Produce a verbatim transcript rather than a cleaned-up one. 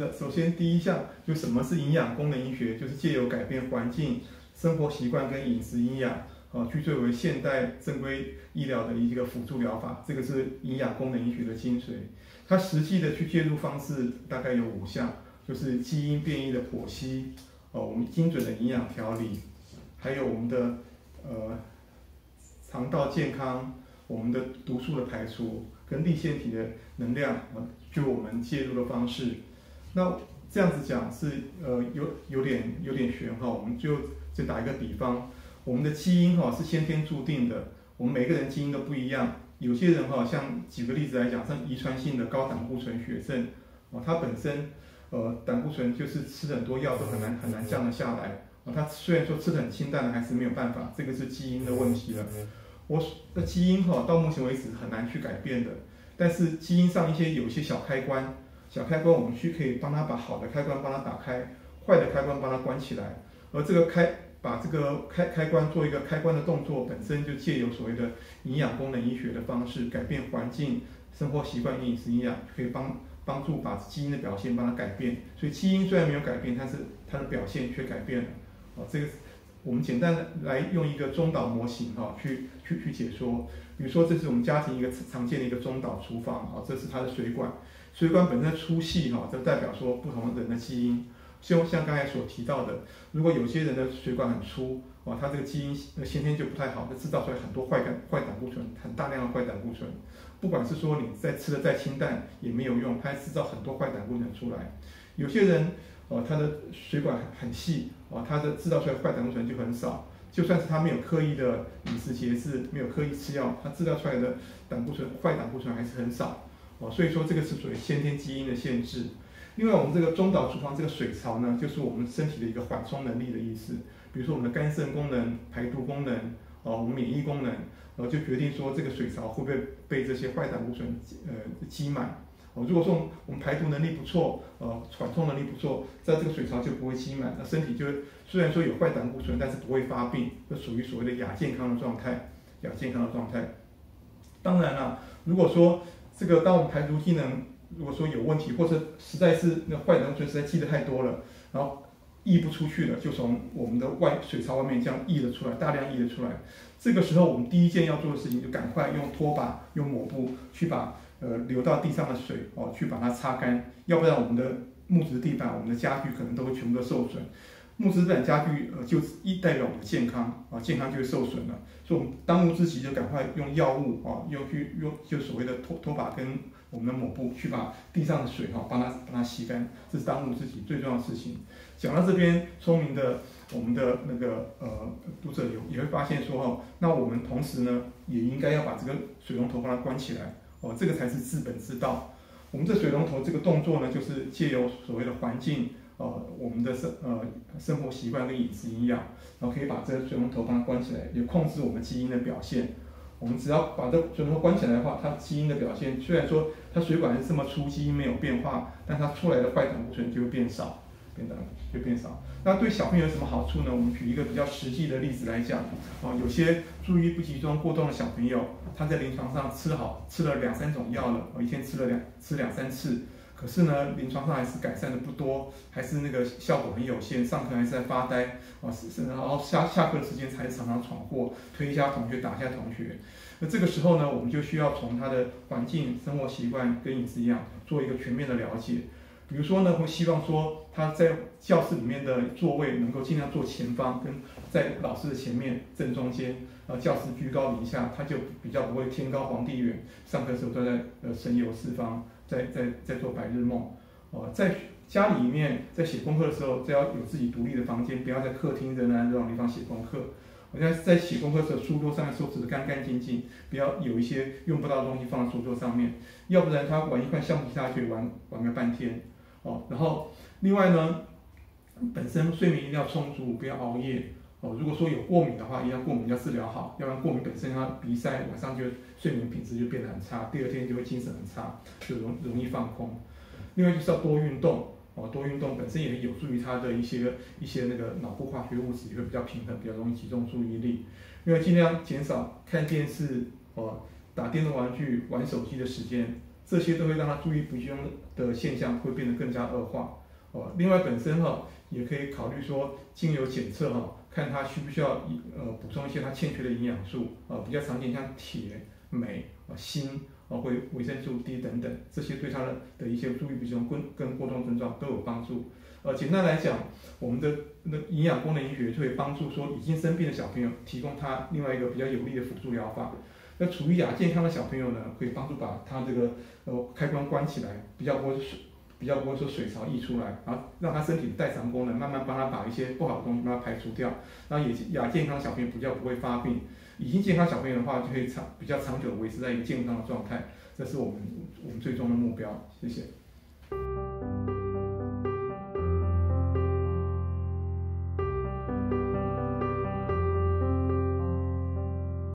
的。首先第一项就什么是营养功能医学，就是借由改变环境、生活习惯跟饮食营养，呃，去作为现代正规医疗的一个辅助疗法，这个是营养功能医学的精髓。它实际的去介入方式大概有五项，就是基因变异的剖析，呃，我们精准的营养调理，还有我们的呃肠道健康，我们的毒素的排除跟粒线体的能量，呃，就我们介入的方式。那这样子讲是呃有有点有点玄哈，我们就就打一个比方。 我们的基因哈是先天注定的，我们每个人基因都不一样。有些人哈，像举个例子来讲，像遗传性的高胆固醇血症，哦，它本身呃胆固醇就是吃很多药都很难很难降得下来，哦，它虽然说吃得很清淡，还是没有办法，这个是基因的问题了。我的基因哈到目前为止很难去改变的，但是基因上一些有一些小开关，小开关我们去可以帮它把好的开关帮它打开，坏的开关帮它关起来，而这个开。 把这个开开关做一个开关的动作，本身就借由所谓的营养功能医学的方式，改变环境、生活习惯、饮食营养，可以帮帮助把基因的表现帮它改变。所以基因虽然没有改变，但是它的表现却改变了。哦，这个我们简单的来用一个中岛模型哈、哦，去去去解说。比如说，这是我们家庭一个常见的一个中岛厨房啊、哦，这是它的水管，水管本身粗细哈、哦，这代表说不同人的基因。 就像刚才所提到的，如果有些人的血管很粗，哦，他这个基因先天就不太好，就制造出来很多坏胆坏胆固醇，很大量的坏胆固醇。不管是说你再吃的再清淡也没有用，它制造很多坏胆固醇出来。有些人哦，他的血管很细，哦，他的制造出来坏胆固醇就很少。就算是他没有刻意的饮食节制，没有刻意吃药，他制造出来的胆固醇坏胆固醇还是很少。哦，所以说这个是属于先天基因的限制。 另外，我们这个中岛厨房这个水槽呢，就是我们身体的一个缓冲能力的意思。比如说我们的肝肾功能、排毒功能，哦，我们免疫功能，呃，就决定说这个水槽会不会被这些坏胆固醇呃积满。哦，如果说我们排毒能力不错，呃，缓冲能力不错，在这个水槽就不会积满，那身体就虽然说有坏胆固醇，但是不会发病，就属于所谓的亚健康的状态。亚健康的状态。当然啦，如果说这个当我们排毒机能 如果说有问题，或者实在是那坏胆固醇实在积得太多了，然后溢不出去了，就从我们的外水槽外面这样溢了出来，大量溢了出来。这个时候，我们第一件要做的事情就赶快用拖把、用抹布去把呃流到地上的水哦，去把它擦干，要不然我们的木质地板、我们的家具可能都会全部都受损。木质地板家具呃就一代表我们的健康啊、哦，健康就会受损了。所以，我们当务之急就赶快用药物啊，用、哦、去用就所谓的拖拖把跟 我们的抹布去把地上的水哈，帮它帮它吸干，这是当务之急最重要的事情。讲到这边，聪明的我们的那个呃读者有也会发现说哈，那我们同时呢也应该要把这个水龙头把它关起来哦，这个才是治本之道。我们这水龙头这个动作呢，就是借由所谓的环境呃我们的生呃生活习惯跟饮食营养，然后可以把这个水龙头把它关起来，也控制我们基因的表现。 我们只要把这水龙头关起来的话，它基因的表现虽然说它水管是这么粗，基因没有变化，但它出来的坏胆固醇就会变少，变得就变少。那对小朋友有什么好处呢？我们举一个比较实际的例子来讲，哦，有些注意力不集中过动的小朋友，他在临床上吃好吃了两三种药了，哦，一天吃了两吃两三次，可是呢，临床上还是改善的不多，还是那个效果很有限，上课还是在发呆。 啊，是，然后下下课的时间才常常闯祸，推一下同学，打一下同学。那这个时候呢，我们就需要从他的环境、生活习惯跟饮食一样，做一个全面的了解。比如说呢，会希望说他在教室里面的座位能够尽量坐前方，跟在老师的前面正中间。啊，教室居高临下，他就比较不会天高皇帝远，上课时候都在呃神游四方，在在在做白日梦。哦、呃，在 家里面在写功课的时候，就要有自己独立的房间，不要在客厅人来人往的地方写功课。我在在写功课的时候，书桌上面收拾得干干净净，不要有一些用不到的东西放在书桌上面，要不然他玩一块橡皮擦就玩玩个半天哦。然后另外呢，本身睡眠一定要充足，不要熬夜哦。如果说有过敏的话，一定要过敏要治疗好，要不然过敏本身它鼻塞，晚上就睡眠品质就变得很差，第二天就会精神很差，就容容易放空。另外就是要多运动。 哦，多运动本身也有助于他的一些一些那个脑部化学物质也会比较平衡，比较容易集中注意力。因为尽量减少看电视、哦打电动玩具、玩手机的时间，这些都会让他注意不用的现象会变得更加恶化。哦，另外本身哈也可以考虑说，经由检测哈，看他需不需要呃补充一些他欠缺的营养素啊，比较常见像铁、镁啊、锌啊，或维生素 D 等等，这些对他的的一些注意不用跟跟过动症状都有帮助。呃，简单来讲，我们的那营养功能医学就会帮助说已经生病的小朋友提供他另外一个比较有力的辅助疗法。那处于亚健康的小朋友呢，可以帮助把他这个呃开关关起来，比较不会水，比较不会说水潮溢出来，然后让他身体的代偿功能慢慢帮他把一些不好的东西把它排除掉，然后也亚健康小朋友比较不会发病。已经健康小朋友的话，就可以长比较长久维持在一个健康的状态，这是我们我们最终的目标。谢谢。